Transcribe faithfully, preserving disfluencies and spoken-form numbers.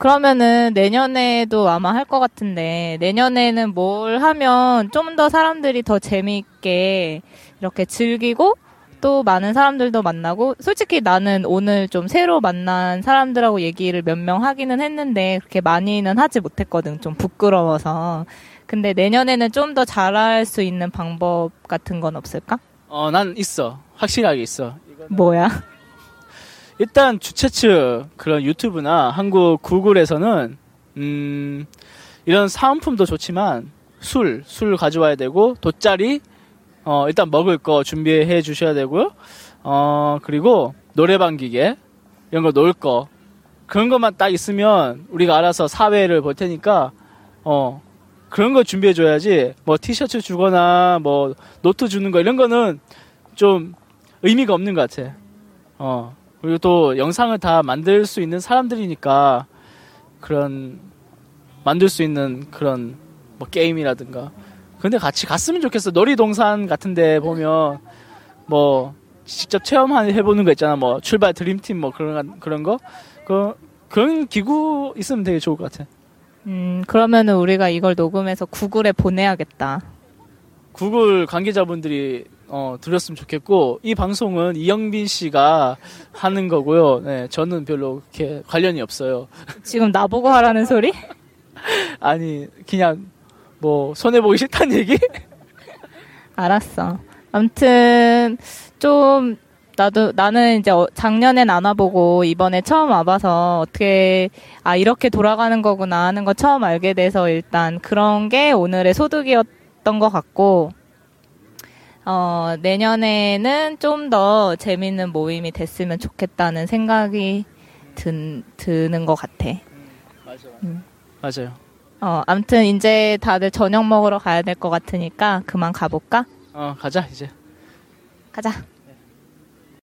그러면은 내년에도 아마 할 것 같은데, 내년에는 뭘 하면 좀 더 사람들이 더 재미있게 이렇게 즐기고 또 많은 사람들도 만나고, 솔직히 나는 오늘 좀 새로 만난 사람들하고 얘기를 몇 명 하기는 했는데 그렇게 많이는 하지 못했거든, 좀 부끄러워서. 근데 내년에는 좀 더 잘할 수 있는 방법 같은 건 없을까? 어, 난 있어. 확실하게 있어. 이거는... 뭐야? 일단 주최 측 그런 유튜브나 한국 구글에서는 음, 이런 사은품도 좋지만 술, 술 가져와야 되고, 돗자리, 어, 일단 먹을 거 준비해 주셔야 되고요. 어, 그리고 노래방 기계, 이런 거 놀 거. 그런 것만 딱 있으면 우리가 알아서 사회를 볼 테니까, 어, 그런 거 준비해 줘야지, 뭐 티셔츠 주거나 뭐 노트 주는 거, 이런 거는 좀 의미가 없는 것 같아. 어, 그리고 또 영상을 다 만들 수 있는 사람들이니까 그런, 만들 수 있는 그런 뭐 게임이라든가. 근데 같이 갔으면 좋겠어. 놀이동산 같은 데 보면, 뭐, 직접 체험해보는 거 있잖아. 뭐, 출발 드림팀 뭐 그런, 그런 거. 그, 그런 기구 있으면 되게 좋을 것 같아. 음, 그러면은 우리가 이걸 녹음해서 구글에 보내야겠다. 구글 관계자분들이, 어, 들었으면 좋겠고, 이 방송은 이영빈 씨가 하는 거고요. 네, 저는 별로 그렇게 관련이 없어요. 지금 나보고 하라는 소리? 아니, 그냥, 뭐 손해보기 싫다는 얘기? 알았어. 아무튼 좀 나도 나는 이제 작년엔 안 와보고 이번에 처음 와봐서 어떻게 아 이렇게 돌아가는 거구나 하는 거 처음 알게 돼서 일단 그런 게 오늘의 소득이었던 것 같고, 어, 내년에는 좀 더 재밌는 모임이 됐으면 좋겠다는 생각이 든, 드는 것 같아. 음, 맞아요. 음. 맞아요. 어, 아무튼 이제 다들 저녁 먹으러 가야 될 것 같으니까 그만 가볼까? 어, 가자, 이제. 가자.